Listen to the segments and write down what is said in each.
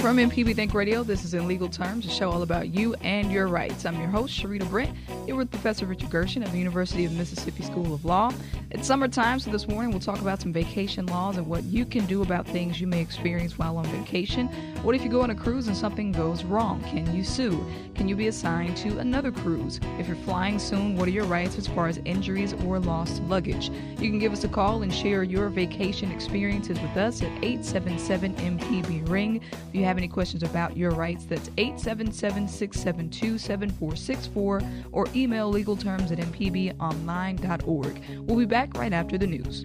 From MPB Think Radio, this is In Legal Terms, a show all about you and your rights. I'm your host, Sherita Brent, here with Professor Richard Gershon of the University of Mississippi School of Law. It's summertime, so this morning we'll talk about some vacation laws and what you can do about things you may experience while on vacation. What if you go on a cruise and something goes wrong? Can you sue? Can you be assigned to another cruise? If you're flying soon, what are your rights as far as injuries or lost luggage? You can give us a call and share your vacation experiences with us at 877-MPB-RING. If you have any questions about your rights, that's 877-672-7464 or email legalterms@mpbonline.org. We'll be back right after the news.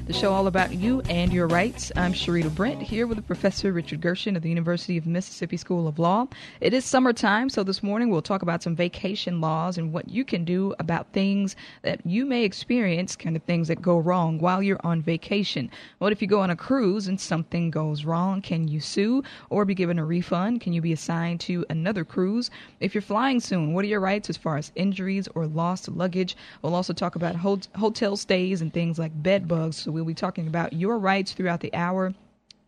the show all about you and your rights. I'm Sherita Brent here with Professor Richard Gershon of the University of Mississippi School of Law. It is summertime, so this morning we'll talk about some vacation laws and what you can do about things that you may experience, kind of things that go wrong while you're on vacation. What if you go on a cruise and something goes wrong? Can you sue or be given a refund? Can you be assigned to another cruise? If you're flying soon, what are your rights as far as injuries or lost luggage? We'll also talk about hotel stays and things like bed bugs, so we'll be talking about your rights throughout the hour.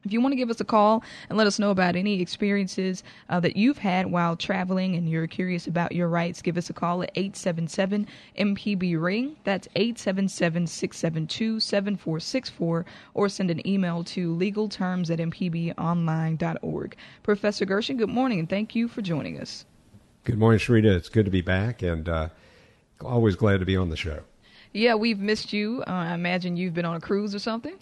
If you want to give us a call and let us know about any experiences that you've had while traveling and you're curious about your rights, give us a call at 877-MPB-RING. That's 877-672-7464 or send an email to legalterms@mpbonline.org. Professor Gershon, good morning and thank you for joining us. Good morning, Sherita. It's good to be back and always glad to be on the show. Yeah, we've missed you. I imagine you've been on a cruise or something?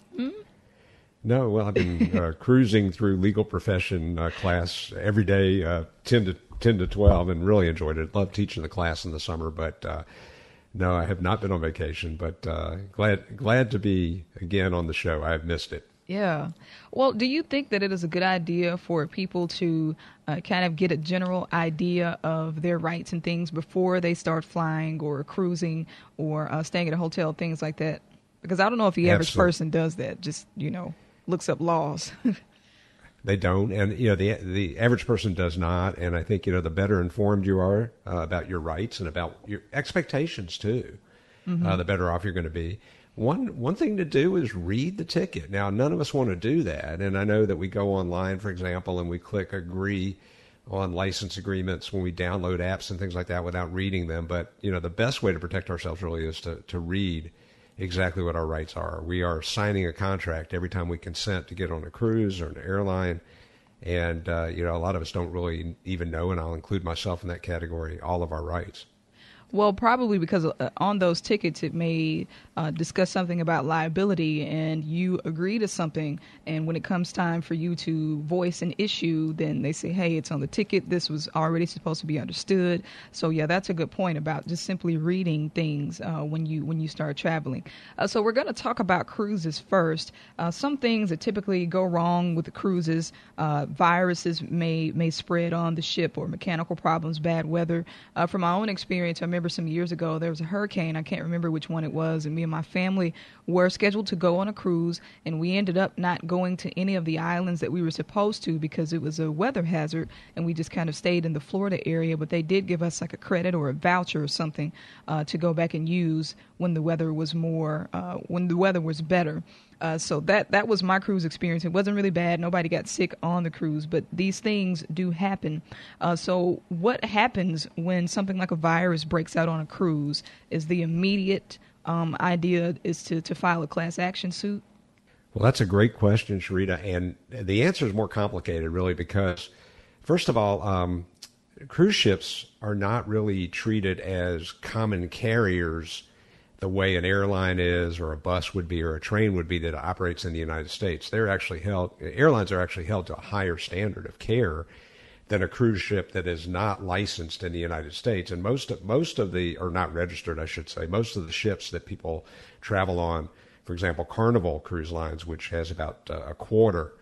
No, well, I've been cruising through legal profession class every day, 10 to 12, and really enjoyed it. Love teaching the class in the summer, but no, I have not been on vacation, but glad to be again on the show. I've missed it. Yeah. Well, do you think that it is a good idea for people to kind of get a general idea of their rights and things before they start flying or cruising or staying at a hotel, things like that? Because I don't know if the average person does that, just, you know, looks up laws. They don't. And, you know, the average person does not. And I think, you know, the better informed you are about your rights and about your expectations, too, the better off you're going to be. One thing to do is read the ticket. Now, none of us want to do that. And I know that we go online, for example, and we click agree on license agreements when we download apps and things like that without reading them. But, you know, the best way to protect ourselves really is to read exactly what our rights are. We are signing a contract every time we consent to get on a cruise or an airline. And, you know, a lot of us don't really even know, and I'll include myself in that category, all of our rights. Well, probably because on those tickets, it may discuss something about liability and you agree to something. And when it comes time for you to voice an issue, then they say, hey, it's on the ticket. This was already supposed to be understood. So, yeah, that's a good point about just simply reading things when you start traveling. So we're going to talk about cruises first. Some things that typically go wrong with the cruises, viruses may spread on the ship or mechanical problems, bad weather. From my own experience, I remember some years ago, there was a hurricane. I can't remember which one it was. And me and my family were scheduled to go on a cruise. And we ended up not going to any of the islands that we were supposed to because it was a weather hazard. And we just kind of stayed in the Florida area. But they did give us like a credit or a voucher or something to go back and use when the weather was better. So that was my cruise experience. It wasn't really bad. Nobody got sick on the cruise, but these things do happen. So what happens when something like a virus breaks out on a cruise? Is the immediate idea is to file a class action suit? Well, that's a great question, Sherita. And the answer is more complicated, really, because first of all, cruise ships are not really treated as common carriers the way an airline is or a bus would be or a train would be that operates in the United States. Airlines are actually held to a higher standard of care than a cruise ship that is not licensed in the United States. And most of the ships that people travel on, for example, Carnival Cruise Lines, which has about a quarter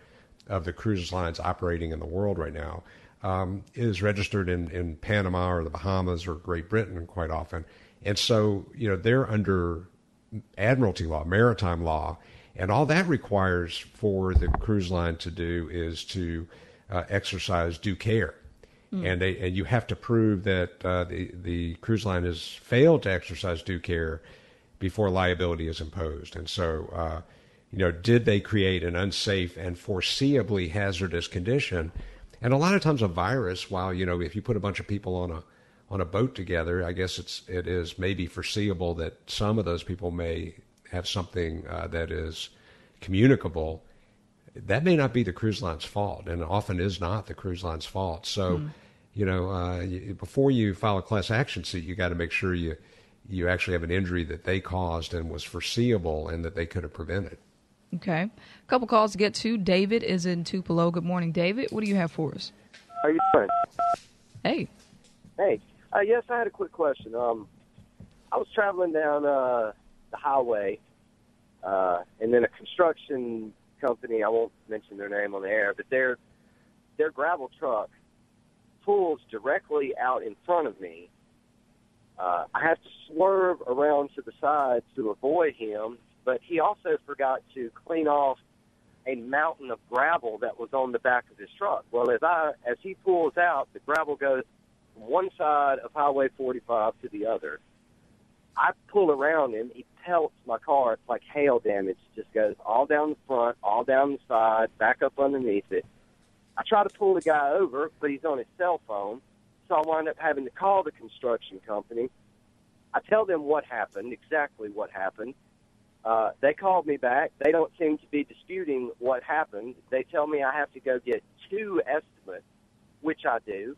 of the cruise lines operating in the world right now, is registered in Panama or the Bahamas or Great Britain quite often. And so, they're under admiralty law, maritime law, and all that requires for the cruise line to do is to exercise due care. Mm. And you have to prove that the cruise line has failed to exercise due care before liability is imposed. And so, did they create an unsafe and foreseeably hazardous condition? And a lot of times a virus, while, if you put a bunch of people on a boat together, I guess it is maybe foreseeable that some of those people may have something that is communicable. That may not be the cruise line's fault, and often is not the cruise line's fault. So, before you file a class action suit, you got to make sure you actually have an injury that they caused and was foreseeable and that they could have prevented. Okay. A couple calls to get to. David is in Tupelo. Good morning, David. What do you have for us? How are you doing? Hey. Yes, I had a quick question. I was traveling down the highway, and then a construction company, I won't mention their name on the air, but their gravel truck pulls directly out in front of me. I have to swerve around to the side to avoid him, but he also forgot to clean off a mountain of gravel that was on the back of his truck. Well, as he pulls out, the gravel goes from one side of Highway 45 to the other. I pull around him. He pelts my car. It's like hail damage. Just goes all down the front, all down the side, back up underneath it. I try to pull the guy over, but he's on his cell phone, so I wind up having to call the construction company. I tell them what happened, exactly what happened. They called me back. They don't seem to be disputing what happened. They tell me I have to go get two estimates, which I do.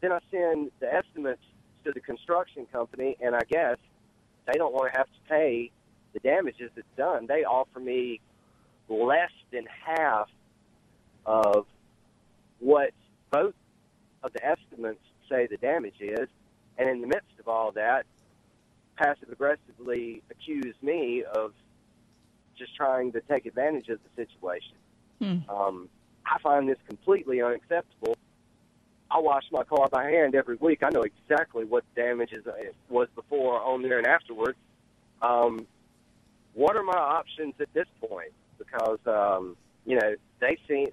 Then I send the estimates to the construction company, and I guess they don't want to have to pay the damages that's done. They offer me less than half of what both of the estimates say the damage is, and in the midst of all that, passive-aggressively accuse me of just trying to take advantage of the situation. Hmm. I find this completely unacceptable. I wash my car by hand every week. I know exactly what damage was before, on there, and afterwards. What are my options at this point? Because, they seem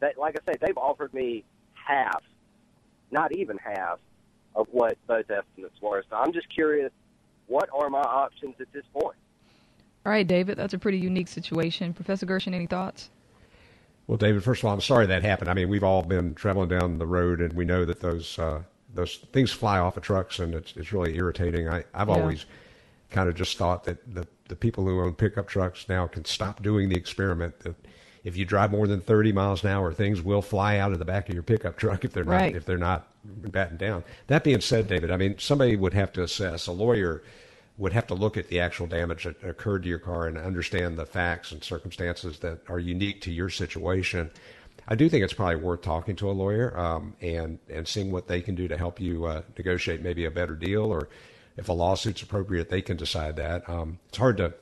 that, like I said, they've offered me half, not even half, of what those estimates were. So I'm just curious, what are my options at this point? All right, David, that's a pretty unique situation. Professor Gershon, any thoughts? Well, David, first of all, I'm sorry that happened. I mean, we've all been traveling down the road, and we know that those things fly off of trucks, and it's really irritating. I've always kind of just thought that the people who own pickup trucks now can stop doing the experiment that if you drive more than 30 miles an hour, things will fly out of the back of your pickup truck if they're not battened down. That being said, David, I mean, somebody would have to assess. A lawyer would have to look at the actual damage that occurred to your car and understand the facts and circumstances that are unique to your situation. I do think it's probably worth talking to a lawyer and seeing what they can do to help you negotiate maybe a better deal, or if a lawsuit's appropriate, they can decide that. It's hard to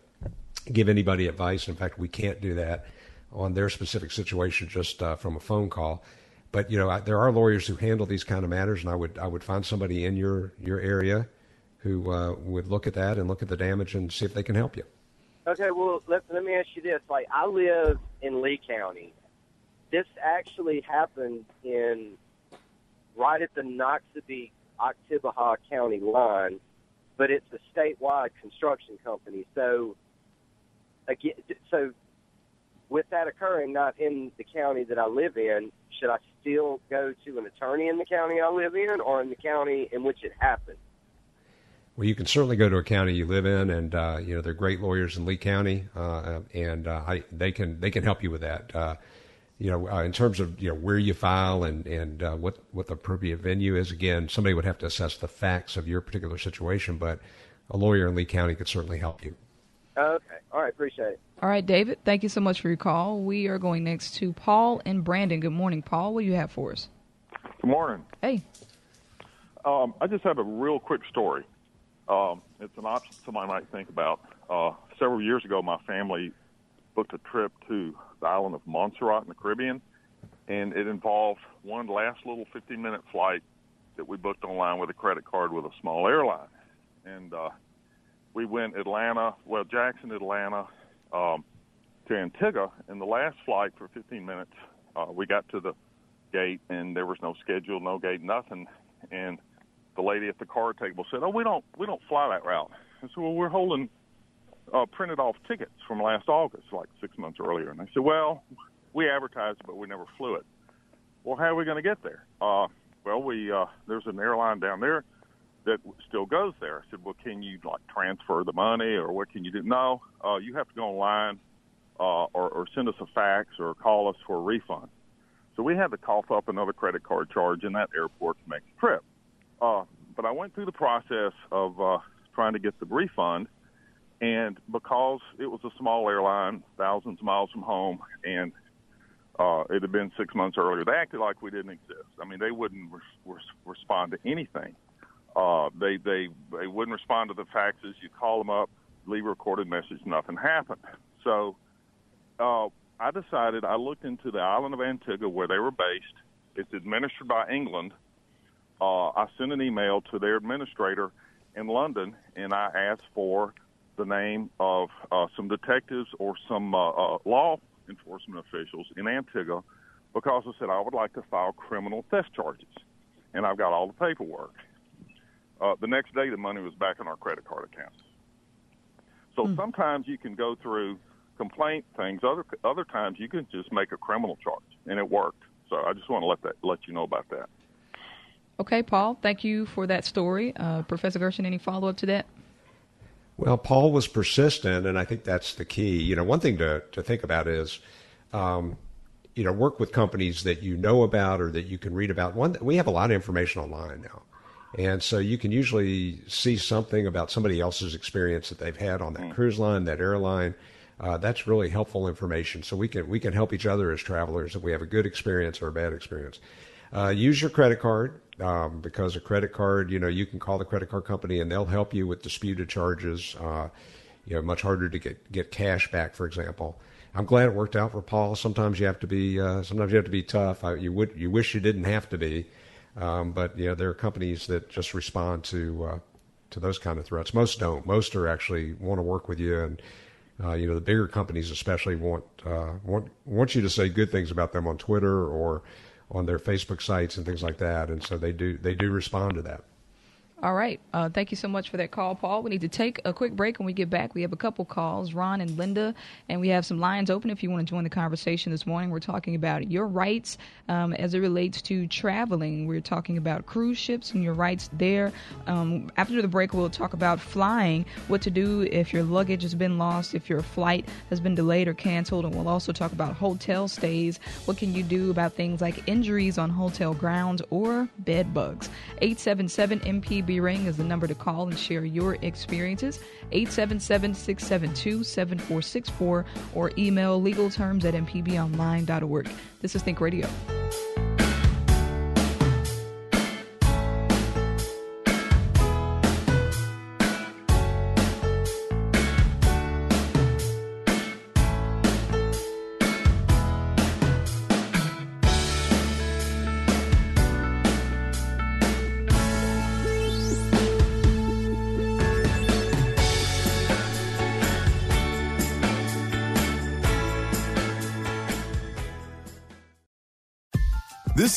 give anybody advice. In fact, we can't do that on their specific situation just from a phone call. But, there are lawyers who handle these kind of matters, and I would find somebody in your area who would look at that and look at the damage and see if they can help you. Okay, well, let me ask you this. Like, I live in Lee County. This actually happened right at the Noxubee-Oktibbeha County line, but it's a statewide construction company. So with that occurring not in the county that I live in, should I still go to an attorney in the county I live in, or in the county in which it happened? Well, you can certainly go to a county you live in, and there are great lawyers in Lee County, and they can help you with that. In terms of where you file and what the appropriate venue is, again, somebody would have to assess the facts of your particular situation, but a lawyer in Lee County could certainly help you. Okay. All right. Appreciate it. All right, David. Thank you so much for your call. We are going next to Paul and Brandon. Good morning, Paul. What do you have for us? Good morning. Hey. I just have a real quick story. It's an option somebody might think about. Several years ago, my family booked a trip to the island of Montserrat in the Caribbean, and it involved one last little 15-minute flight that we booked online with a credit card with a small airline. And we went Jackson, Atlanta, to Antigua, and the last flight for 15 minutes, we got to the gate, and there was no schedule, no gate, nothing. And the lady at the card table said, "Oh, we don't fly that route." I said, "Well, we're holding printed off tickets from last August, like 6 months earlier." And they said, "Well, we advertised, but we never flew it." Well, how are we going to get there? There's an airline down there that still goes there. I said, "Well, can you like transfer the money, or what can you do?" No, you have to go online or send us a fax or call us for a refund. So we had to cough up another credit card charge in that airport to make the trip. But I went through the process of trying to get the refund, and because it was a small airline, thousands of miles from home, and it had been 6 months earlier, they acted like we didn't exist. I mean, they wouldn't respond to anything. They wouldn't respond to the faxes. You call them up, leave a recorded message, nothing happened. So I decided, I looked into the island of Antigua where they were based. It's administered by England. I sent an email to their administrator in London, and I asked for the name of some detectives or some law enforcement officials in Antigua, because I said I would like to file criminal theft charges, and I've got all the paperwork. The next day, the money was back on our credit card account. So sometimes you can go through complaint things. Other times you can just make a criminal charge, and it worked. So I just want to let you know about that. Okay, Paul, thank you for that story. Professor Gershon, any follow-up to that? Well, Paul was persistent, and I think that's the key. You know, one thing to think about is, you know, work with companies that you know about or that you can read about. We have a lot of information online now. And so you can usually see something about somebody else's experience that they've had on that cruise line, that airline. That's really helpful information. So we can help each other as travelers if we have a good experience or a bad experience. Use your credit card, because a credit card, you know, you can call the credit card company and they'll help you with disputed charges. You know, much harder to get cash back, for example. I'm glad it worked out for Paul. Sometimes you have to be tough. You wish you didn't have to be. But you know, there are companies that just respond to those kind of threats. Most don't. Most are actually want to work with you, and you know, the bigger companies especially want you to say good things about them on Twitter or on their Facebook sites and things like that. And so they do respond to that. All right. Thank you so much for that call, Paul. We need to take a quick break. When we get back, we have a couple calls, Ron and Linda, and we have some lines open if you want to join the conversation this morning. We're talking about your rights as it relates to traveling. We're talking about cruise ships and your rights there. After the break, we'll talk about flying, what to do if your luggage has been lost, if your flight has been delayed or canceled, and we'll also talk about hotel stays. What can you do about things like injuries on hotel grounds or bed bugs? 877-MPB Ring is the number to call and share your experiences. 877-672-7464, or email legalterms@mpbonline.org. This is Think Radio. This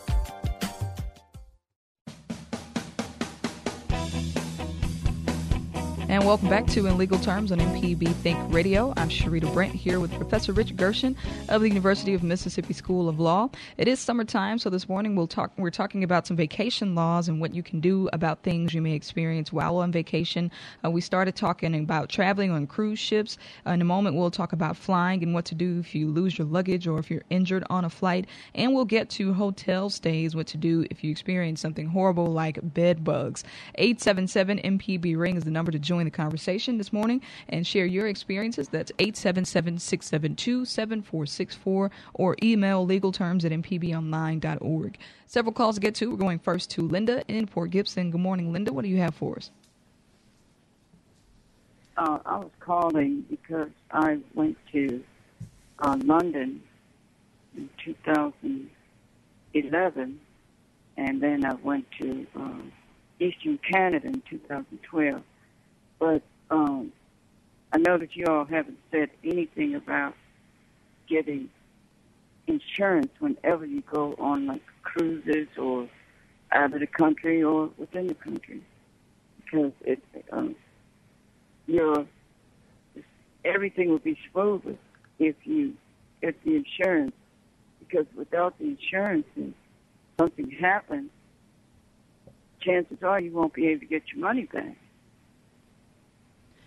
And welcome back to In Legal Terms on MPB Think Radio. I'm Sherita Brent here with Professor Richard Gershon of the University of Mississippi School of Law. It is summertime, so this morning we're talking about some vacation laws and what you can do about things you may experience while on vacation. We started talking about traveling on cruise ships. In a moment, we'll talk about flying and what to do if you lose your luggage or if you're injured on a flight. And we'll get to hotel stays, what to do if you experience something horrible like bed bugs. 877-MPB-RING is the number to join the conversation this morning and share your experiences. That's 877-672-7464 or email legalterms@mpbonline.org. Several calls to get to. We're going first to Linda in Port Gibson. Good morning, Linda. What do you have for us? I was calling because I went to London in 2011, and then I went to Eastern Canada in 2012. But I know that you all haven't said anything about getting insurance whenever you go on like cruises or out of the country or within the country, because it everything would be smoother if the insurance, because without the insurance, if something happens, chances are you won't be able to get your money back.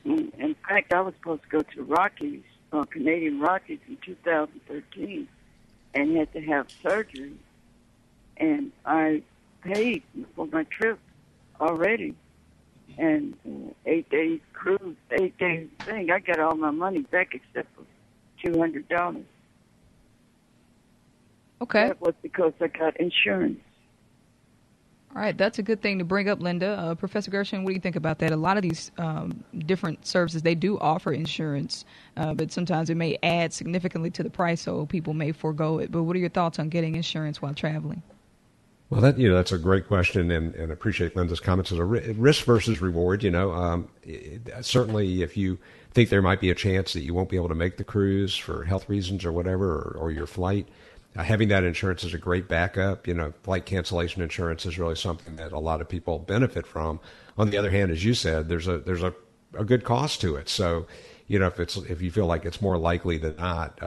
In fact, I was supposed to go to the Rockies, Canadian Rockies, in 2013, and had to have surgery, and I paid for my trip already, and 8 days cruise, 8 days thing, I got all my money back except for $200. Okay. That was because I got insurance. All right, that's a good thing to bring up, Linda. Professor Gershon, what do you think about that? A lot of these different services, they do offer insurance, but sometimes it may add significantly to the price, so people may forego it. But what are your thoughts on getting insurance while traveling? Well, that's a great question, and appreciate Linda's comments. As a risk versus reward, certainly if you think there might be a chance that you won't be able to make the cruise for health reasons or whatever, or your flight, having that insurance is a great backup. Flight cancellation insurance is really something that a lot of people benefit from. On the other hand, as you said, there's a good cost to it. So, if you feel like it's more likely than not,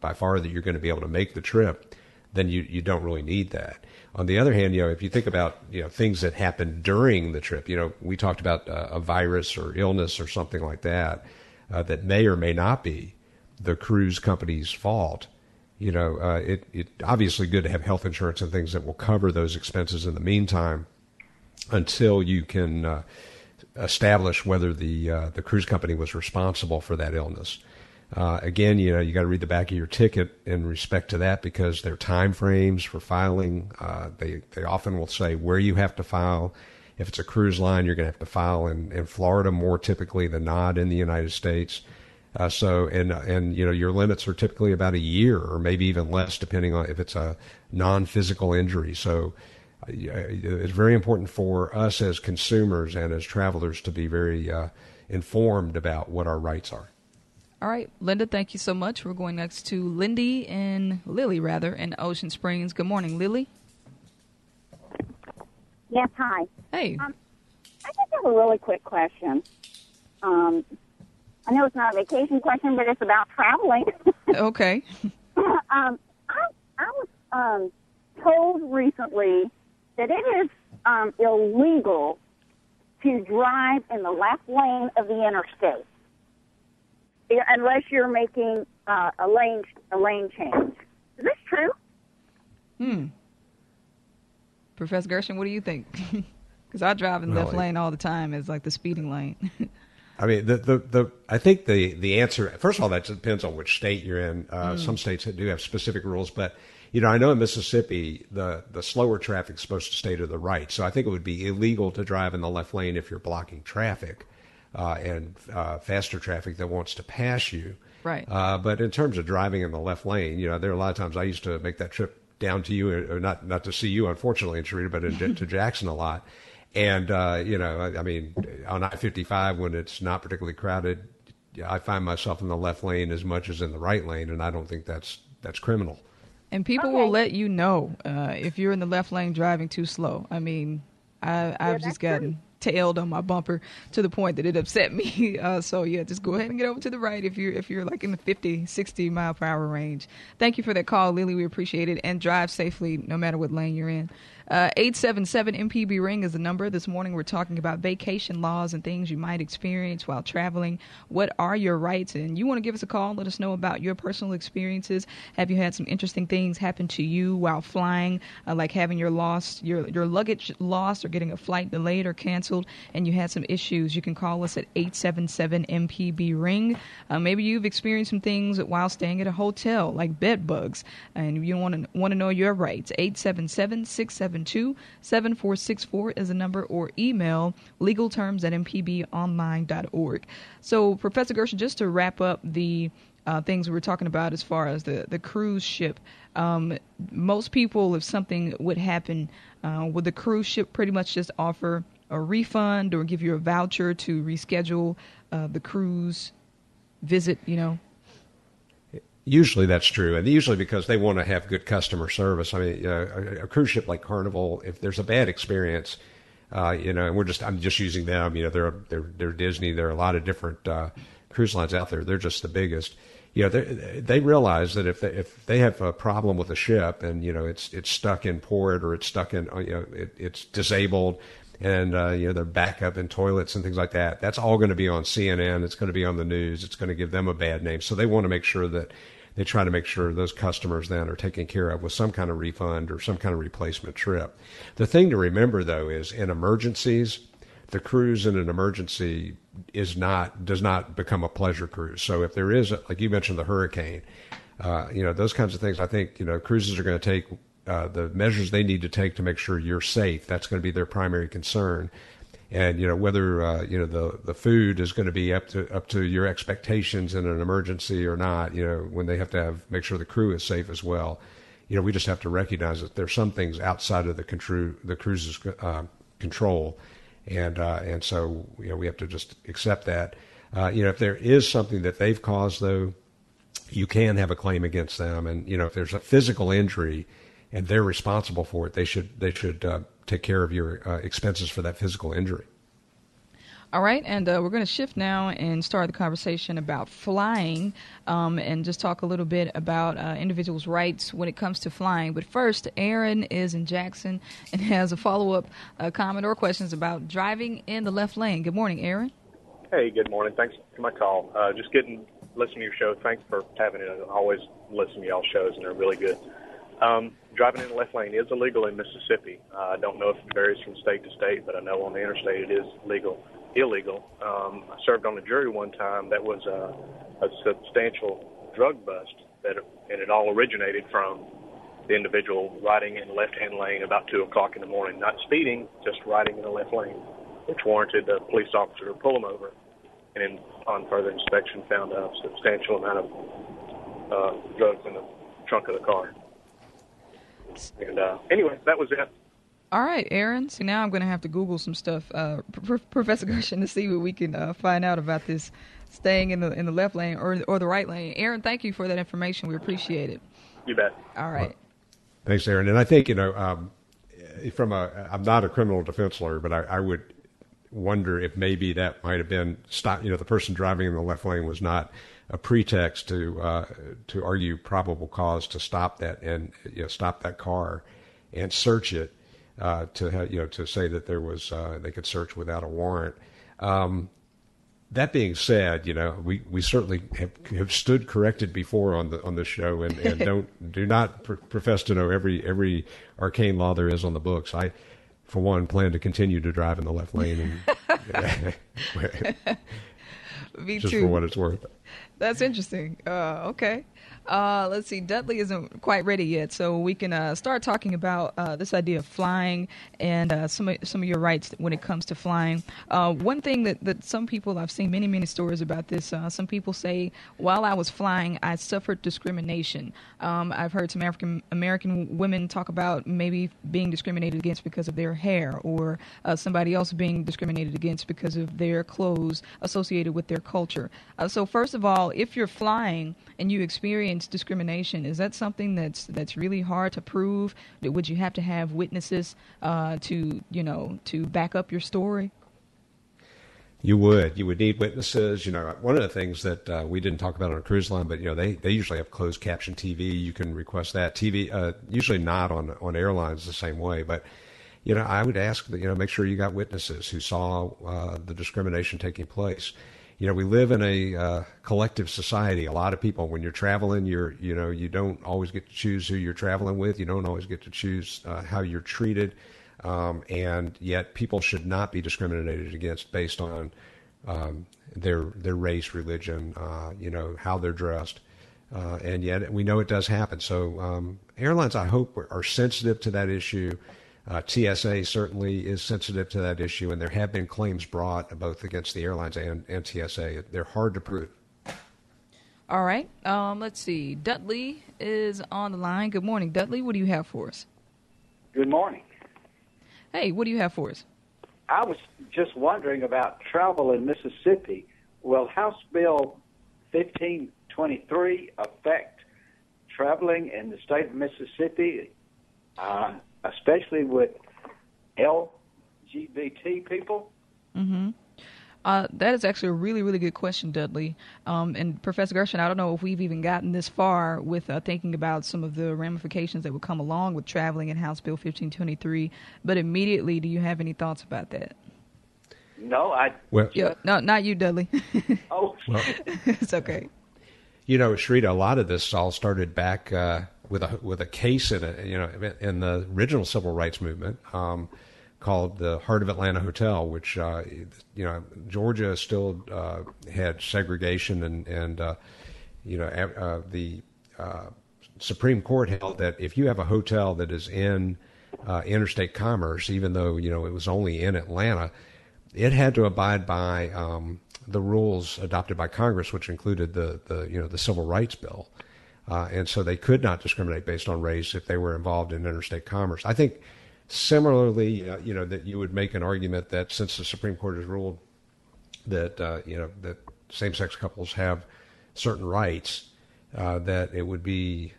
by far, that you're going to be able to make the trip, then you don't really need that. On the other hand, if you think about, things that happen during the trip, we talked about a virus or illness or something like that, that may or may not be the cruise company's fault. It obviously good to have health insurance and things that will cover those expenses in the meantime, until you can establish whether the cruise company was responsible for that illness. Again, you got to read the back of your ticket in respect to that, because their time frames for filing, they often will say where you have to file. If it's a cruise line, you're going to have to file in Florida more typically than not in the United States. So your limits are typically about a year or maybe even less, depending on if it's a non-physical injury. So it's very important for us as consumers and as travelers to be very informed about what our rights are. All right, Linda, thank you so much. We're going next to Lily in Ocean Springs. Good morning, Lily. Yes, hi. Hey. I just have a really quick question. I know it's not a vacation question, but it's about traveling. Okay. I was told recently that it is illegal to drive in the left lane of the interstate unless you're making a lane change. Is this true? Professor Gershon, what do you think? Because I drive in the left lane all the time. It's like the speeding lane. I mean, I think the answer, first of all, that depends on which state you're in. Some states do have specific rules, but, I know in Mississippi, the slower traffic is supposed to stay to the right. So I think it would be illegal to drive in the left lane if you're blocking traffic and faster traffic that wants to pass you. Right. But in terms of driving in the left lane, there are a lot of times I used to make that trip down to you, or not to see you, unfortunately, in Sherita, but to Jackson a lot. And, on I-55, when it's not particularly crowded, I find myself in the left lane as much as in the right lane, and I don't think that's criminal. And people will let you know if you're in the left lane driving too slow. I mean, I've just gotten tailed on my bumper to the point that it upset me. So yeah, just go ahead and get over to the right if you're like in the 50, 60 mile per hour range. Thank you for that call, Lily. We appreciate it. And drive safely no matter what lane you're in. 877-MPB-RING is the number. This morning we're talking about vacation laws and things you might experience while traveling. What are your rights? And you want to give us a call, let us know about your personal experiences. Have you had some interesting things happen to you while flying, like having your luggage lost or getting a flight delayed or canceled, and you had some issues? You can call us at 877-MPB-RING. Maybe you've experienced some things while staying at a hotel, like bed bugs, and you want to know your rights. 877-672-7464 is a number, or email legalterms@mpbonline.org. So, Professor Gershon, just to wrap up the things we were talking about as far as the cruise ship, most people, if something would happen, would the cruise ship pretty much just offer a refund or give you a voucher to reschedule the cruise visit, you know? Usually that's true, and usually because they want to have good customer service. I mean, a cruise ship like Carnival, if there's a bad experience, you know, and I'm just using them. You know, they're Disney. There are a lot of different cruise lines out there. They're just the biggest. You know, they realize that if they have a problem with a ship, and you know, it's stuck in port, or it's stuck in, you know, it's disabled, and you know, their backup and toilets and things like that, that's all going to be on CNN. It's going to be on the news. It's going to give them a bad name. So they want to make sure that they try to make sure those customers then are taken care of with some kind of refund or some kind of replacement trip. The thing to remember, though, is in emergencies, the cruise in an emergency does not become a pleasure cruise. So if there is, like you mentioned, the hurricane, you know, those kinds of things, I think, you know, cruises are going to take the measures they need to take to make sure you're safe. That's going to be their primary concern. And, you know, whether, you know, the food is going to be up to your expectations in an emergency or not, you know, when they have to make sure the crew is safe as well. You know, we just have to recognize that there's some things outside of the cruise's control. And so, you know, we have to just accept that. You know, if there is something that they've caused, though, you can have a claim against them. And, you know, if there's a physical injury and they're responsible for it, they should take care of your expenses for that physical injury. All right, and we're going to shift now and start the conversation about flying, and just talk a little bit about individuals' rights when it comes to flying. But first, Aaron is in Jackson and has a follow-up comment or questions about driving in the left lane. Good morning, Aaron. Hey, good morning. Thanks for my call. Just listening to your show. Thanks for having it. I always listen to y'all's shows, and they're really good. Driving in the left lane is illegal in Mississippi. I don't know if it varies from state to state, but I know on the interstate it is illegal. I served on a jury one time that was a substantial drug bust, and it all originated from the individual riding in the left-hand lane about 2 o'clock in the morning, not speeding, just riding in the left lane, which warranted the police officer to pull him over, and then on further inspection found a substantial amount of drugs in the trunk of the car. And anyway, that was it. All right, Aaron. So now I'm going to have to Google some stuff, Professor Gershon, to see what we can find out about this staying in the left lane or the right lane. Aaron, thank you for that information. We appreciate it. You bet. All right. Well, thanks, Aaron. And I think, you know, I'm not a criminal defense lawyer, but I would wonder if maybe that might have been stopped. You know, the person driving in the left lane was not a pretext to argue probable cause to stop that, and you know, stop that car and search it, to say that there was they could search without a warrant. That being said, you know, we certainly have stood corrected before on the show, and do not profess to know every arcane law there is on the books. I, for one, plan to continue to drive in the left lane, and just for what it's worth. That's interesting. Okay. Let's see. Dudley isn't quite ready yet, so we can start talking about this idea of flying and some of your rights when it comes to flying. One thing that some people, I've seen many, many stories about this. Some people say, while I was flying, I suffered discrimination. I've heard some African-American women talk about maybe being discriminated against because of their hair, or somebody else being discriminated against because of their clothes associated with their culture. So first of all, if you're flying and you experience discrimination, is that something that's really hard to prove? Would you have to have witnesses to back up your story? You would. You would need witnesses. You know, one of the things that we didn't talk about on a cruise line, but, you know, they usually have closed caption TV. You can request that. TV, usually not on airlines the same way. But, you know, I would ask that, you know, make sure you got witnesses who saw the discrimination taking place. You know, we live in a collective society. A lot of people, when you're traveling, you don't always get to choose who you're traveling with. You don't always get to choose how you're treated. And yet people should not be discriminated against based on their race, religion, you know, how they're dressed. And yet we know it does happen. So airlines, I hope, are sensitive to that issue. TSA certainly is sensitive to that issue. And there have been claims brought both against the airlines and TSA. They're hard to prove. All right. Let's see. Dudley is on the line. Good morning, Dudley. What do you have for us? Good morning. Hey, what do you have for us? I was just wondering about travel in Mississippi. Will House Bill 1523 affect traveling in the state of Mississippi, especially with LGBT people? Mm-hmm. That is actually a really, really good question, Dudley. And Professor Gershon, I don't know if we've even gotten this far with thinking about some of the ramifications that would come along with traveling in House Bill 1523. But immediately, do you have any thoughts about that? No, no, not you, Dudley. Oh, well, it's okay. You know, Sherita, a lot of this all started back with a case in the original civil rights movement. Called the Heart of Atlanta Hotel, which, you know, Georgia still had segregation and the Supreme Court held that if you have a hotel that is in interstate commerce, even though, you know, it was only in Atlanta, it had to abide by the rules adopted by Congress, which included the Civil Rights Bill. And so they could not discriminate based on race if they were involved in interstate commerce. I think similarly, you know, that you would make an argument that since the Supreme Court has ruled that, you know, that same-sex couples have certain rights, that it would be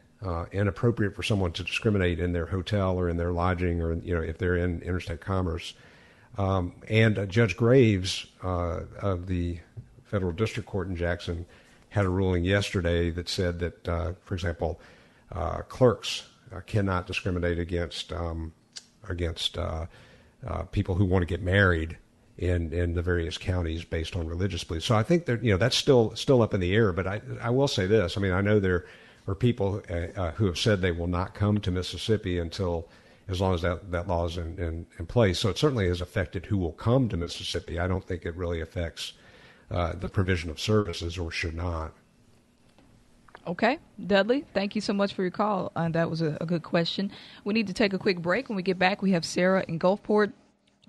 inappropriate for someone to discriminate in their hotel or in their lodging or, you know, if they're in interstate commerce. And Judge Graves of the Federal District Court in Jackson had a ruling yesterday that said that, for example, clerks cannot discriminate against people who want to get married in the various counties based on religious beliefs. So I think that, you know, that's still up in the air, but I will say this. I mean, I know there are people who have said they will not come to Mississippi until as long as that law is in place. So it certainly has affected who will come to Mississippi. I don't think it really affects the provision of services, or should not. Okay. Dudley, thank you so much for your call. That was a good question. We need to take a quick break. When we get back, we have Sarah in Gulfport.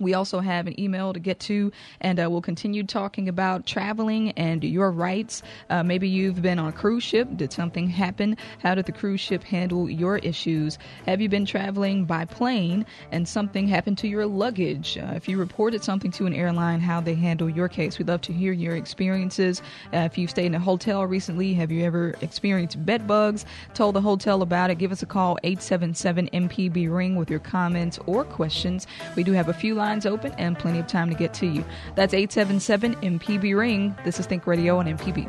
We also have an email to get to, and we'll continue talking about traveling and your rights. Maybe you've been on a cruise ship. Did something happen? How did the cruise ship handle your issues? Have you been traveling by plane and something happened to your luggage? If you reported something to an airline, how they handle your case. We'd love to hear your experiences. If you've stayed in a hotel recently, have you ever experienced bed bugs? Told the hotel about it. Give us a call, 877-MPB-RING, with your comments or questions. We do have a few lines open and plenty of time to get to you. That's 877-MPB-RING. This is Think Radio on MPB.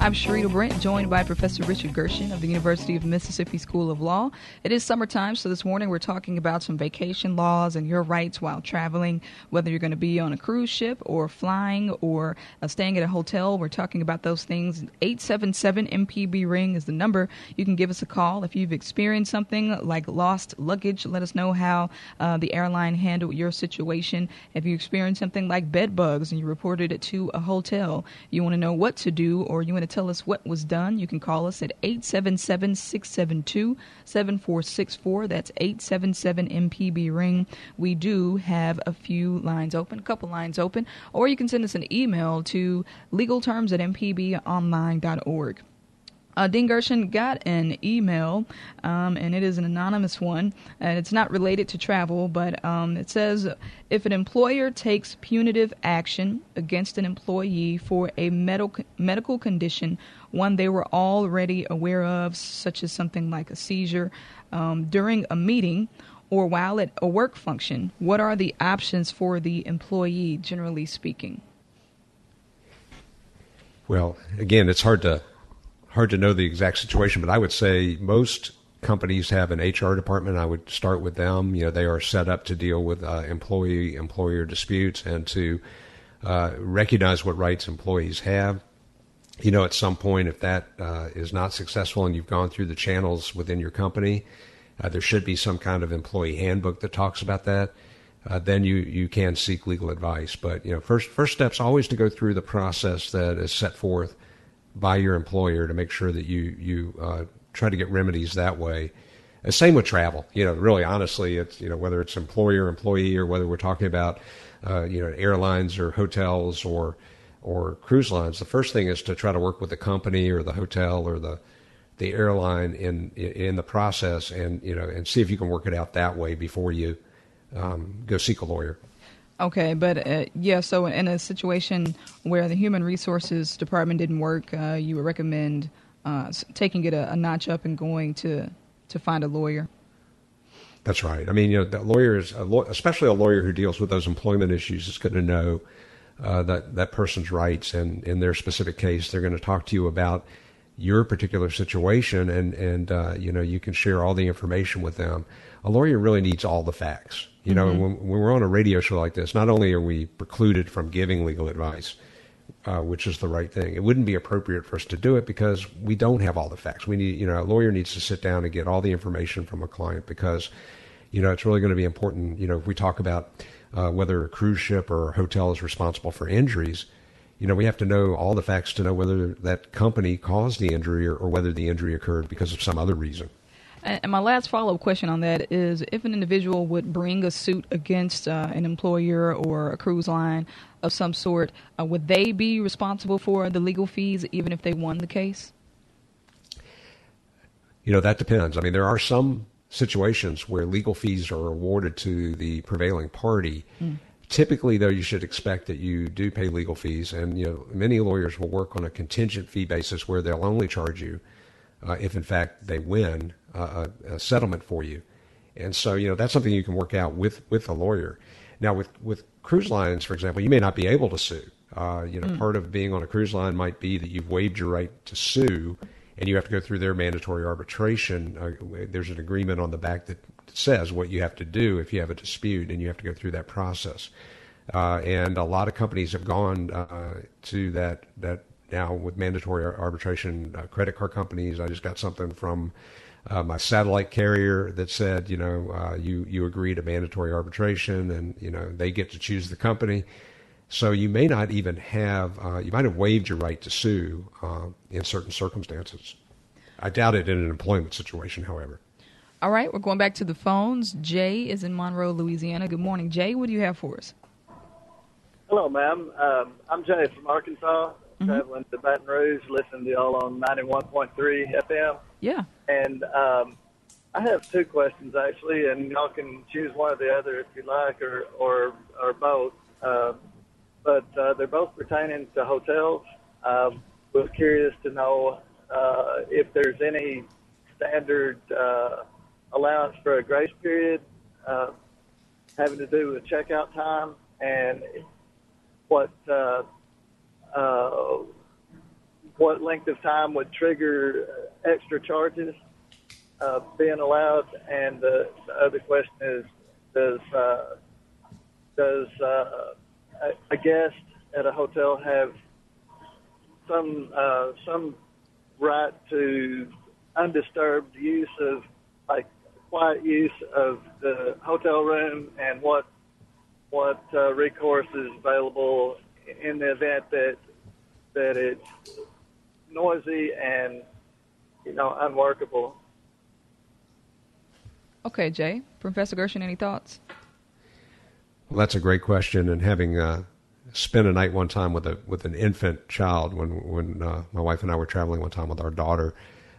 I'm Sherita Brent, joined by Professor Richard Gershon of the University of Mississippi School of Law. It is summertime, so this morning we're talking about some vacation laws and your rights while traveling, whether you're going to be on a cruise ship or flying or staying at a hotel. We're talking about those things. 877-MPB-RING is the number. You can give us a call. If you've experienced something like lost luggage, let us know how the airline handled your situation. If you experienced something like bed bugs and you reported it to a hotel, you want to know what to do, or you want to tell us what was done, you can call us at 877-672-7464. That's 877-MPB-RING. We do have a few lines open, a couple lines open, or you can send us an email to legalterms@mpbonline.org. Dean Gershon got an email, and it is an anonymous one, and it's not related to travel, but it says, if an employer takes punitive action against an employee for a medical condition, one they were already aware of, such as something like a seizure, during a meeting or while at a work function, what are the options for the employee, generally speaking? Well, again, it's hard to know the exact situation, but I would say most companies have an HR department. I would start with them. You know, they are set up to deal with employee-employer disputes and to recognize what rights employees have. You know, at some point, if that is not successful and you've gone through the channels within your company, there should be some kind of employee handbook that talks about that. Then you can seek legal advice. But, you know, first step's always to go through the process that is set forth by your employer to make sure that you try to get remedies that way. And same with travel. You know, really, honestly, it's, you know, whether it's employer, employee, or whether we're talking about, you know, airlines or hotels or cruise lines, the first thing is to try to work with the company or the hotel or the airline in the process and, you know, and see if you can work it out that way before you go seek a lawyer. Okay, but so in a situation where the Human Resources Department didn't work, you would recommend taking it a notch up and going to find a lawyer? That's right. I mean, you know, the lawyers, especially a lawyer who deals with those employment issues, is going to know that person's rights, and in their specific case, they're going to talk to you about your particular situation, and you know, you can share all the information with them. A lawyer really needs all the facts. You know, when we're on a radio show like this, not only are we precluded from giving legal advice, which is the right thing, it wouldn't be appropriate for us to do it because we don't have all the facts. We need, you know, a lawyer needs to sit down and get all the information from a client because, you know, it's really going to be important. You know, if we talk about whether a cruise ship or a hotel is responsible for injuries, you know, we have to know all the facts to know whether that company caused the injury or whether the injury occurred because of some other reason. And my last follow-up question on that is, if an individual would bring a suit against an employer or a cruise line of some sort, would they be responsible for the legal fees even if they won the case? You know, that depends. I mean, there are some situations where legal fees are awarded to the prevailing party. Typically, though, you should expect that you do pay legal fees. And, you know, many lawyers will work on a contingent fee basis where they'll only charge you if, in fact, they win a settlement for you. And so, you know, that's something you can work out with a lawyer. Now, with cruise lines, for example, you may not be able to sue. You know, part of being on a cruise line might be that you've waived your right to sue, and you have to go through their mandatory arbitration. There's an agreement on the back that says what you have to do if you have a dispute, and you have to go through that process. And a lot of companies have gone to that now with mandatory arbitration. Credit card companies. I just got something from my satellite carrier that said, you know, you agree to mandatory arbitration, and, you know, they get to choose the company. So you may not even have, you might have waived your right to sue in certain circumstances. I doubt it in an employment situation, however. All right, we're going back to the phones. Jay is in Monroe, Louisiana. Good morning, Jay. What do you have for us? Hello, ma'am. I'm Jay from Arkansas, traveling to Baton Rouge, listening to y'all on 91.3 FM. Yeah. And I have two questions, actually, and y'all can choose one or the other if you like, or both. But they're both pertaining to hotels. Was curious to know if there's any standard allowance for a grace period having to do with checkout time, and what what length of time would trigger extra charges being allowed? And the other question is, does a guest at a hotel have some right to undisturbed use of, like, quiet use of the hotel room, and what recourse is available in the event that it's noisy and, you know, unworkable? Okay, Jay. Professor Gershon, any thoughts? Well, that's a great question. And having spent a night one time with an infant child when my wife and I were traveling one time with our daughter,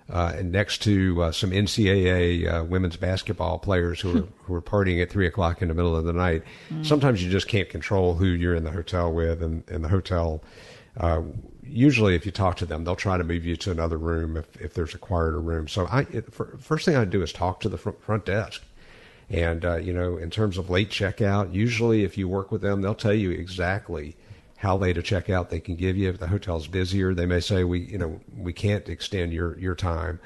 and next to some NCAA women's basketball players who were partying at 3:00 in the middle of the night. Mm. Sometimes you just can't control who you're in the hotel with, and the hotel. Usually, if you talk to them, they'll try to move you to another room if there's a quieter room. So first thing I do is talk to the front desk. And, you know, in terms of late checkout, usually if you work with them, they'll tell you exactly how late a checkout they can give you. If the hotel's busier, they may say, we can't extend your time.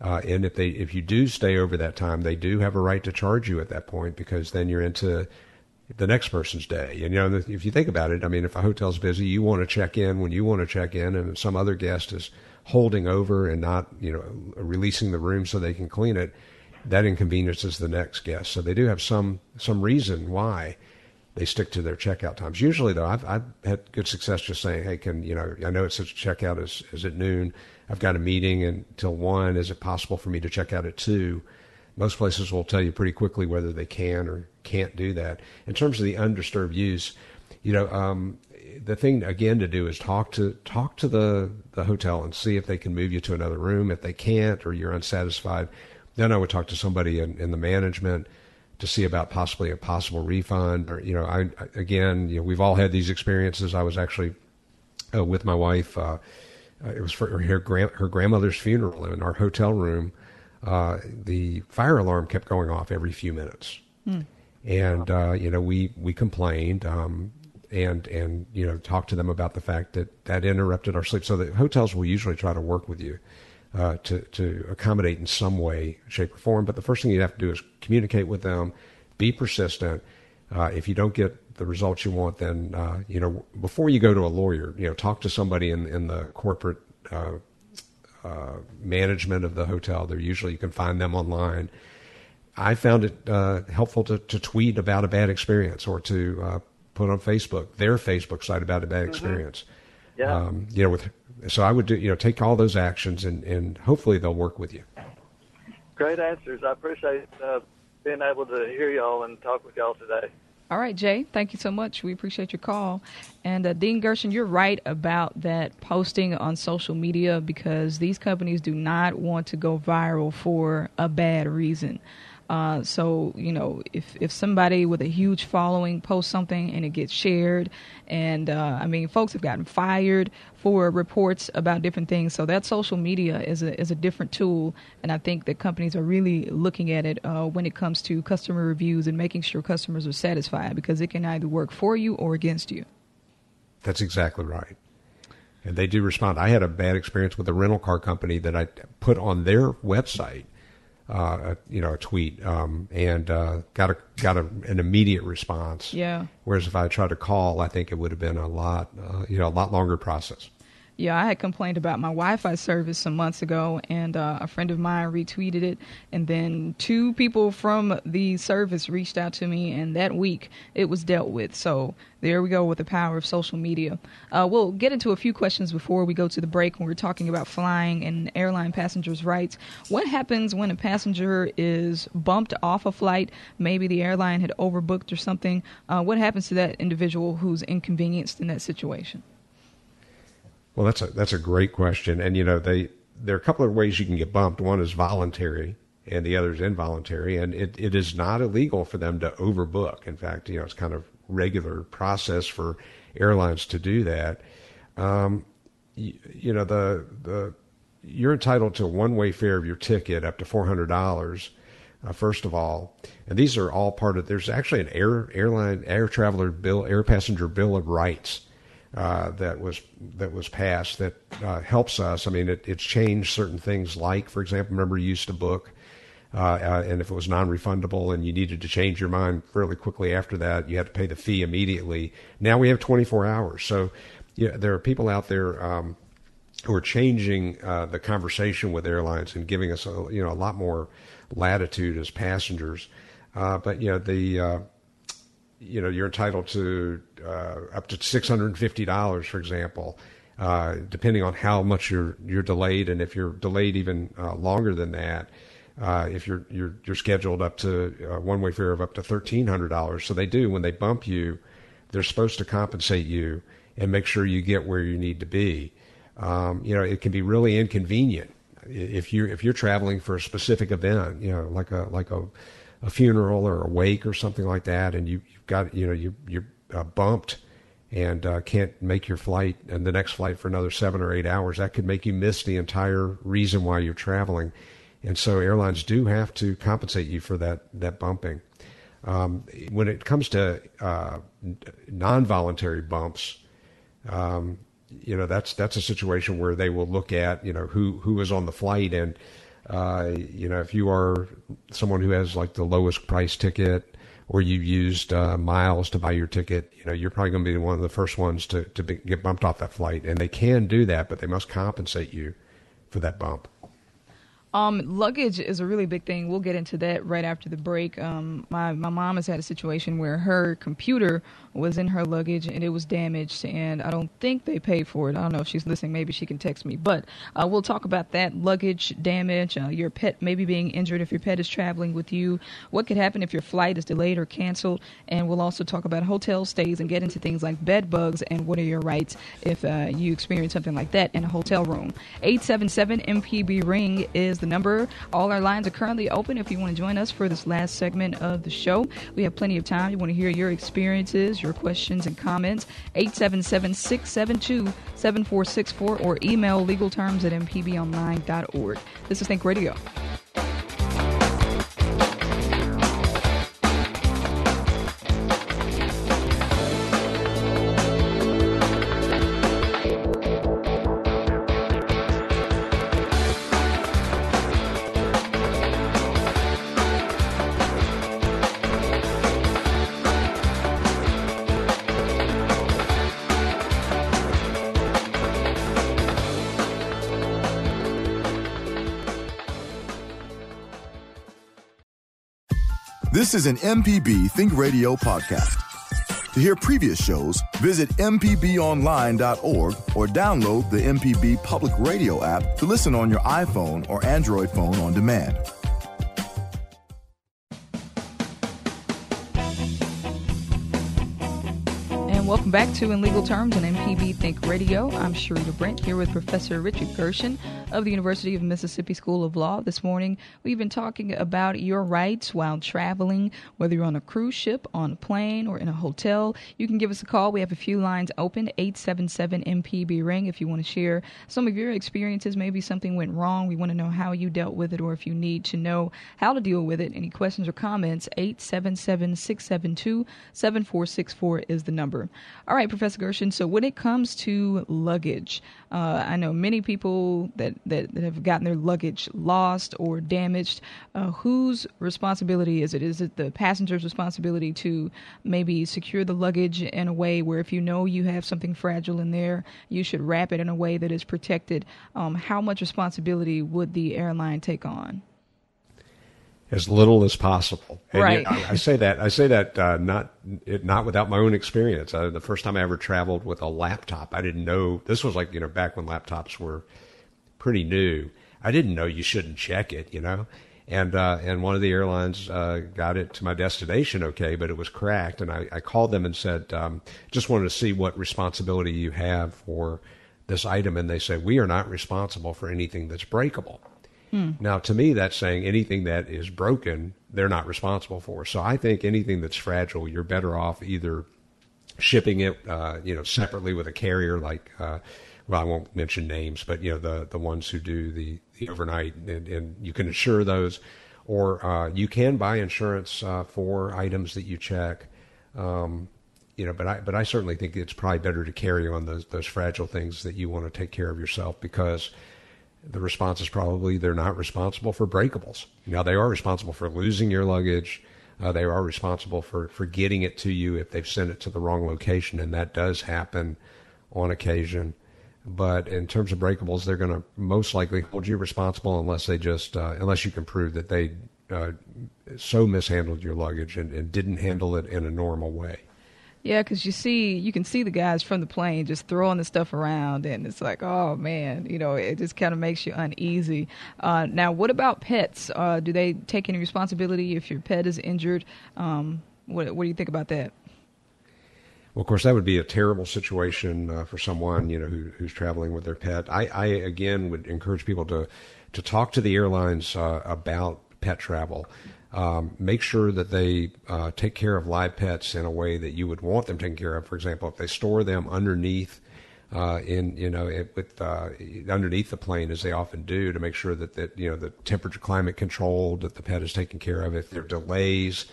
And if you do stay over that time, they do have a right to charge you at that point, because then you're into the next person's day. And, you know, if you think about it, I mean, if a hotel's busy, you want to check in when you want to check in, and if some other guest is holding over and not, you know, releasing the room so they can clean it, that inconveniences the next guest. So they do have some reason why they stick to their checkout times. Usually, though, I've had good success just saying, hey, I know it says checkout is at noon. I've got a meeting until 1:00. Is it possible for me to check out at 2:00? Most places will tell you pretty quickly whether they can or can't do that. In terms of the undisturbed use, you know, the thing again to do is talk to the hotel and see if they can move you to another room. If they can't, or you're unsatisfied, then I would talk to somebody in the management to see about possibly a possible refund. Or, you know, we've all had these experiences. I was actually with my wife. It was for her grandmother's funeral, and in our hotel room, the fire alarm kept going off every few minutes. Mm. And, you know, we complained, and, you know, talked to them about the fact that interrupted our sleep. So the hotels will usually try to work with you to accommodate in some way, shape, or form. But the first thing you have to do is communicate with them, be persistent. If you don't get the results you want, then, you know, before you go to a lawyer, you know, talk to somebody in the corporate management of the hotel. They're usually, you can find them online. I found it helpful to tweet about a bad experience, or to put on Facebook, their Facebook site, about a bad mm-hmm. experience. Yeah. You know, so I would do, you know, take all those actions, and hopefully they'll work with you. Great answers. I appreciate being able to hear y'all and talk with y'all today. All right, Jay, thank you so much. We appreciate your call. And Dean Gershon, you're right about that posting on social media, because these companies do not want to go viral for a bad reason. So, you know, if somebody with a huge following posts something and it gets shared, and I mean, folks have gotten fired for reports about different things. So that social media is a different tool, and I think that companies are really looking at it when it comes to customer reviews and making sure customers are satisfied, because it can either work for you or against you. That's exactly right. And they do respond. I had a bad experience with a rental car company that I put on their website. You know, a tweet, and got an immediate response. Yeah. Whereas if I tried to call, I think it would have been a lot longer process. Yeah, I had complained about my Wi-Fi service some months ago, and a friend of mine retweeted it, and then 2 people from the service reached out to me, and that week it was dealt with. So there we go with the power of social media. We'll get into a few questions before we go to the break, when we're talking about flying and airline passengers' rights. What happens when a passenger is bumped off a flight? Maybe the airline had overbooked or something. What happens to that individual who's inconvenienced in that situation? Well, that's a great question. And, you know, there are a couple of ways you can get bumped. One is voluntary, and the other is involuntary. And it is not illegal for them to overbook. In fact, you know, it's kind of regular process for airlines to do that. You know, you're entitled to one-way fare of your ticket up to $400, first of all. And these are all part of, there's actually an airline, air passenger bill of rights. that was passed that helps us. I mean, it's changed certain things. Like, for example, remember you used to book, and if it was non-refundable and you needed to change your mind fairly quickly after that, you had to pay the fee immediately. Now we have 24 hours. So yeah, there are people out there who are changing the conversation with airlines and giving us a lot more latitude as passengers. But you're entitled to up to $650, for example, depending on how much you're delayed, and if you're delayed even longer than that, if you're scheduled up to one-way fare of up to $1,300. So they do, when they bump you, they're supposed to compensate you and make sure you get where you need to be. It can be really inconvenient if you're traveling for a specific event, like a funeral or a wake or something like that, and you're bumped and can't make your flight and the next flight for another 7 or 8 hours. That could make you miss the entire reason why you're traveling, and so airlines do have to compensate you for that bumping. When it comes to non-voluntary bumps, that's a situation where they will look at who is on the flight, and if you are someone who has like the lowest price ticket, or you used miles to buy your ticket, you're probably going to be one of the first ones to get bumped off that flight. And they can do that, but they must compensate you for that bump. Luggage is a really big thing. We'll get into that right after the break. My mom has had a situation where her computer was in her luggage and it was damaged, and I don't think they paid for it. I don't know if she's listening. Maybe she can text me. But we'll talk about that, luggage damage, your pet maybe being injured if your pet is traveling with you, what could happen if your flight is delayed or canceled, and we'll also talk about hotel stays and get into things like bed bugs and what are your rights if you experience something like that in a hotel room. 877-MPB-RING is the number. All our lines are currently open if you want to join us for this last segment of the show. We have plenty of time. You want to hear your experiences, your questions and comments. 877-672-7464, or email legalterms@mpbonline.org. This is Think Radio. This is an MPB Think Radio podcast. To hear previous shows, visit mpbonline.org or download the MPB Public Radio app to listen on your iPhone or Android phone on demand. Welcome back to In Legal Terms on MPB Think Radio. I'm Sherita Brent here with Professor Richard Gershon of the University of Mississippi School of Law. This morning, we've been talking about your rights while traveling, whether you're on a cruise ship, on a plane, or in a hotel. You can give us a call. We have a few lines open, 877-MPB-RING, if you want to share some of your experiences. Maybe something went wrong. We want to know how you dealt with it, or if you need to know how to deal with it. Any questions or comments, 877-672-7464 is the number. All right, Professor Gershon, so when it comes to luggage, I know many people that have gotten their luggage lost or damaged. Whose responsibility is it? Is it the passenger's responsibility to maybe secure the luggage in a way where if you know you have something fragile in there, you should wrap it in a way that is protected? How much responsibility would the airline take on? As little as possible. And right. I say that not without my own experience. The first time I ever traveled with a laptop, I didn't know. This was like, back when laptops were pretty new. I didn't know you shouldn't check it, And one of the airlines got it to my destination okay, but it was cracked. And I called them and said, just wanted to see what responsibility you have for this item. And they said, we are not responsible for anything that's breakable. Now, to me, that's saying anything that is broken, they're not responsible for. So I think anything that's fragile, you're better off either shipping it, separately with a carrier like, I won't mention names, but, the ones who do the overnight, and you can insure those, or you can buy insurance for items that you check. But I certainly think it's probably better to carry on those fragile things that you want to take care of yourself, because the response is probably they're not responsible for breakables. Now, they are responsible for losing your luggage. They are responsible for getting it to you if they've sent it to the wrong location, and that does happen on occasion. But in terms of breakables, they're going to most likely hold you responsible unless they just unless you can prove that they so mishandled your luggage and didn't handle it in a normal way. Yeah, because you can see the guys from the plane just throwing the stuff around, and it's like, oh, man, it just kind of makes you uneasy. Now, what about pets? Do they take any responsibility if your pet is injured? What do you think about that? Well, of course, that would be a terrible situation for someone, who's traveling with their pet. I again, would encourage people to talk to the airlines about pet travel. Make sure that they take care of live pets in a way that you would want them taken care of. For example, if they store them underneath, underneath the plane, as they often do, to make sure that the temperature climate controlled, that the pet is taken care of. If there are delays,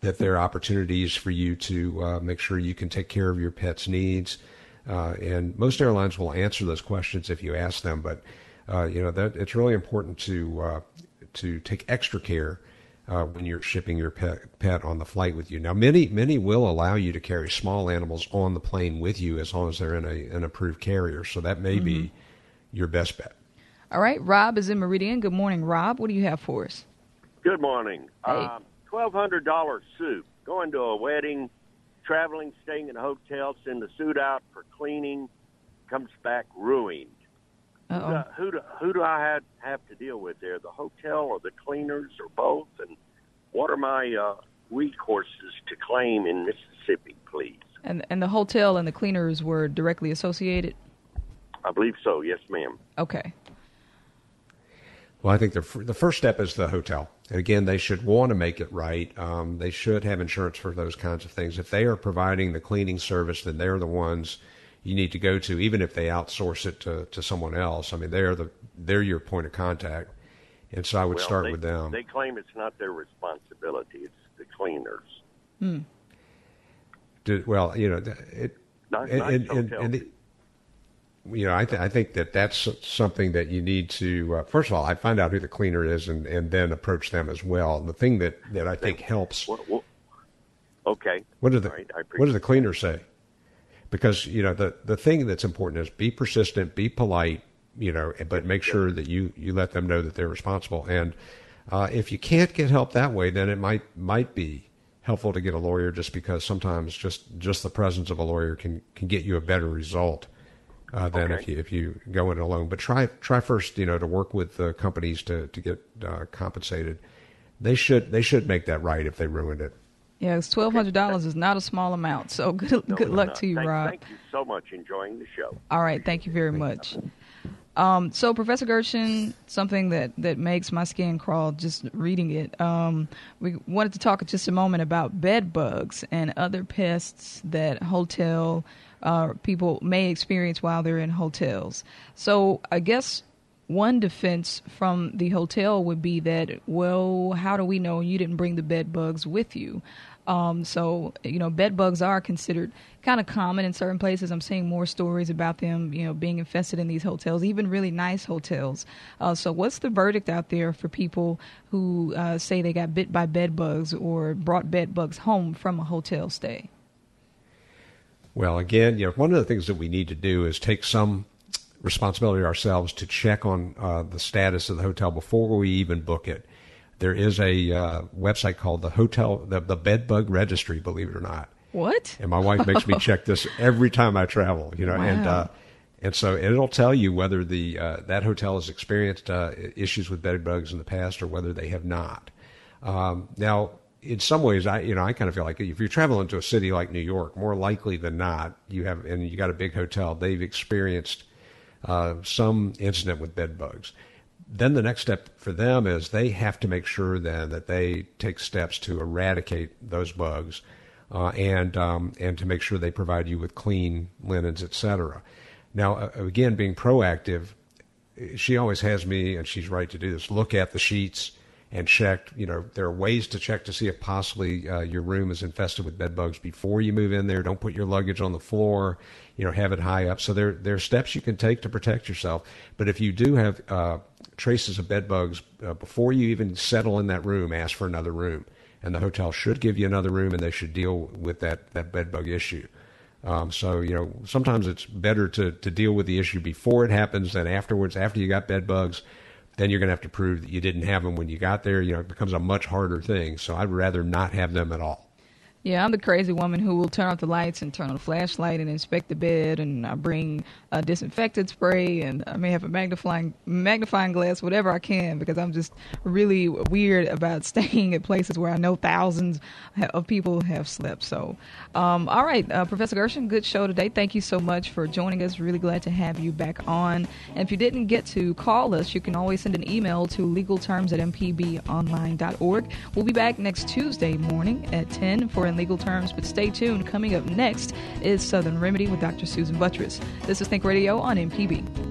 that there are opportunities for you to make sure you can take care of your pet's needs. And most airlines will answer those questions if you ask them. But that it's really important to take extra care when you're shipping your pet on the flight with you. Now, many will allow you to carry small animals on the plane with you as long as they're in an approved carrier. So that may be your best bet. All right. Rob is in Meridian. Good morning, Rob. What do you have for us? Good morning. Hey. $1,200 suit. Going to a wedding, traveling, staying in a hotel, send the suit out for cleaning, comes back ruined. Who do I have to deal with there? The hotel or the cleaners or both? And what are my recourses to claim in Mississippi, please? And the hotel and the cleaners were directly associated? I believe so. Yes, ma'am. Okay. Well, I think the first step is the hotel. And again, they should want to make it right. They should have insurance for those kinds of things. If they are providing the cleaning service, then they're the ones you need to go to, even if they outsource it to someone else. I mean, they're your point of contact. And so I would start with them. They claim it's not their responsibility. It's the cleaners. Hmm. I think that that's something that you need to, first of all, I find out who the cleaner is and then approach them as well. The thing that I think helps. Okay. What do the cleaners say? Because, the thing that's important is be persistent, be polite, but make sure that you let them know that they're responsible. And if you can't get help that way, then it might be helpful to get a lawyer, just because sometimes just the presence of a lawyer can get you a better result than if you go in alone. But try first, to work with the companies to get compensated. They should make that right if they ruined it. Yeah, it's $1,200 is not a small amount. So good luck to you, Rob. Thank you so much. Enjoying the show. All right, thank you very much. So, Professor Gershon, something that makes my skin crawl just reading it. We wanted to talk just a moment about bed bugs and other pests that hotel people may experience while they're in hotels. So, I guess one defense from the hotel would be that, well, how do we know you didn't bring the bed bugs with you? So, bed bugs are considered kind of common in certain places. I'm seeing more stories about them, being infested in these hotels, even really nice hotels. So what's the verdict out there for people who say they got bit by bed bugs or brought bed bugs home from a hotel stay? Well, again, one of the things that we need to do is take some responsibility ourselves to check on the status of the hotel before we even book it. There is a website called the bed bug registry, believe it or not. What? And my wife makes me check this every time I travel, Wow. And so it'll tell you whether the that hotel has experienced issues with bed bugs in the past or whether they have not. Now, in some ways, I kind of feel like if you're traveling to a city like New York, more likely than not, you got a big hotel, they've experienced some incident with bed bugs. Then the next step for them is they have to make sure then that they take steps to eradicate those bugs, and to make sure they provide you with clean linens, etc. Now, again, being proactive, she always has me, and she's right to do this, look at the sheets and checked. You know, there are ways to check to see if possibly your room is infested with bed bugs before you move in there. Don't put your luggage on the floor, you know, have it high up. So there are steps you can take to protect yourself. But if you do have traces of bed bugs before you even settle in that room, ask for another room. And the hotel should give you another room, and they should deal with that bed bug issue. So, you know, sometimes it's better to deal with the issue before it happens than afterwards. After you got bed bugs, then you're going to have to prove that you didn't have them when you got there. You know, it becomes a much harder thing. So I'd rather not have them at all. Yeah, I'm the crazy woman who will turn off the lights and turn on a flashlight and inspect the bed, and I bring a disinfectant spray, and I may have a magnifying glass, whatever I can, because I'm just really weird about staying at places where I know thousands of people have slept. So, all right, Professor Gershon, good show today. Thank you so much for joining us. Really glad to have you back on. And if you didn't get to call us, you can always send an email to legalterms@mpbonline.org. We'll be back next Tuesday morning at 10 for Legal Terms, but stay tuned. Coming up next is Southern Remedy with Dr. Susan Buttress. This is Think Radio on MPB.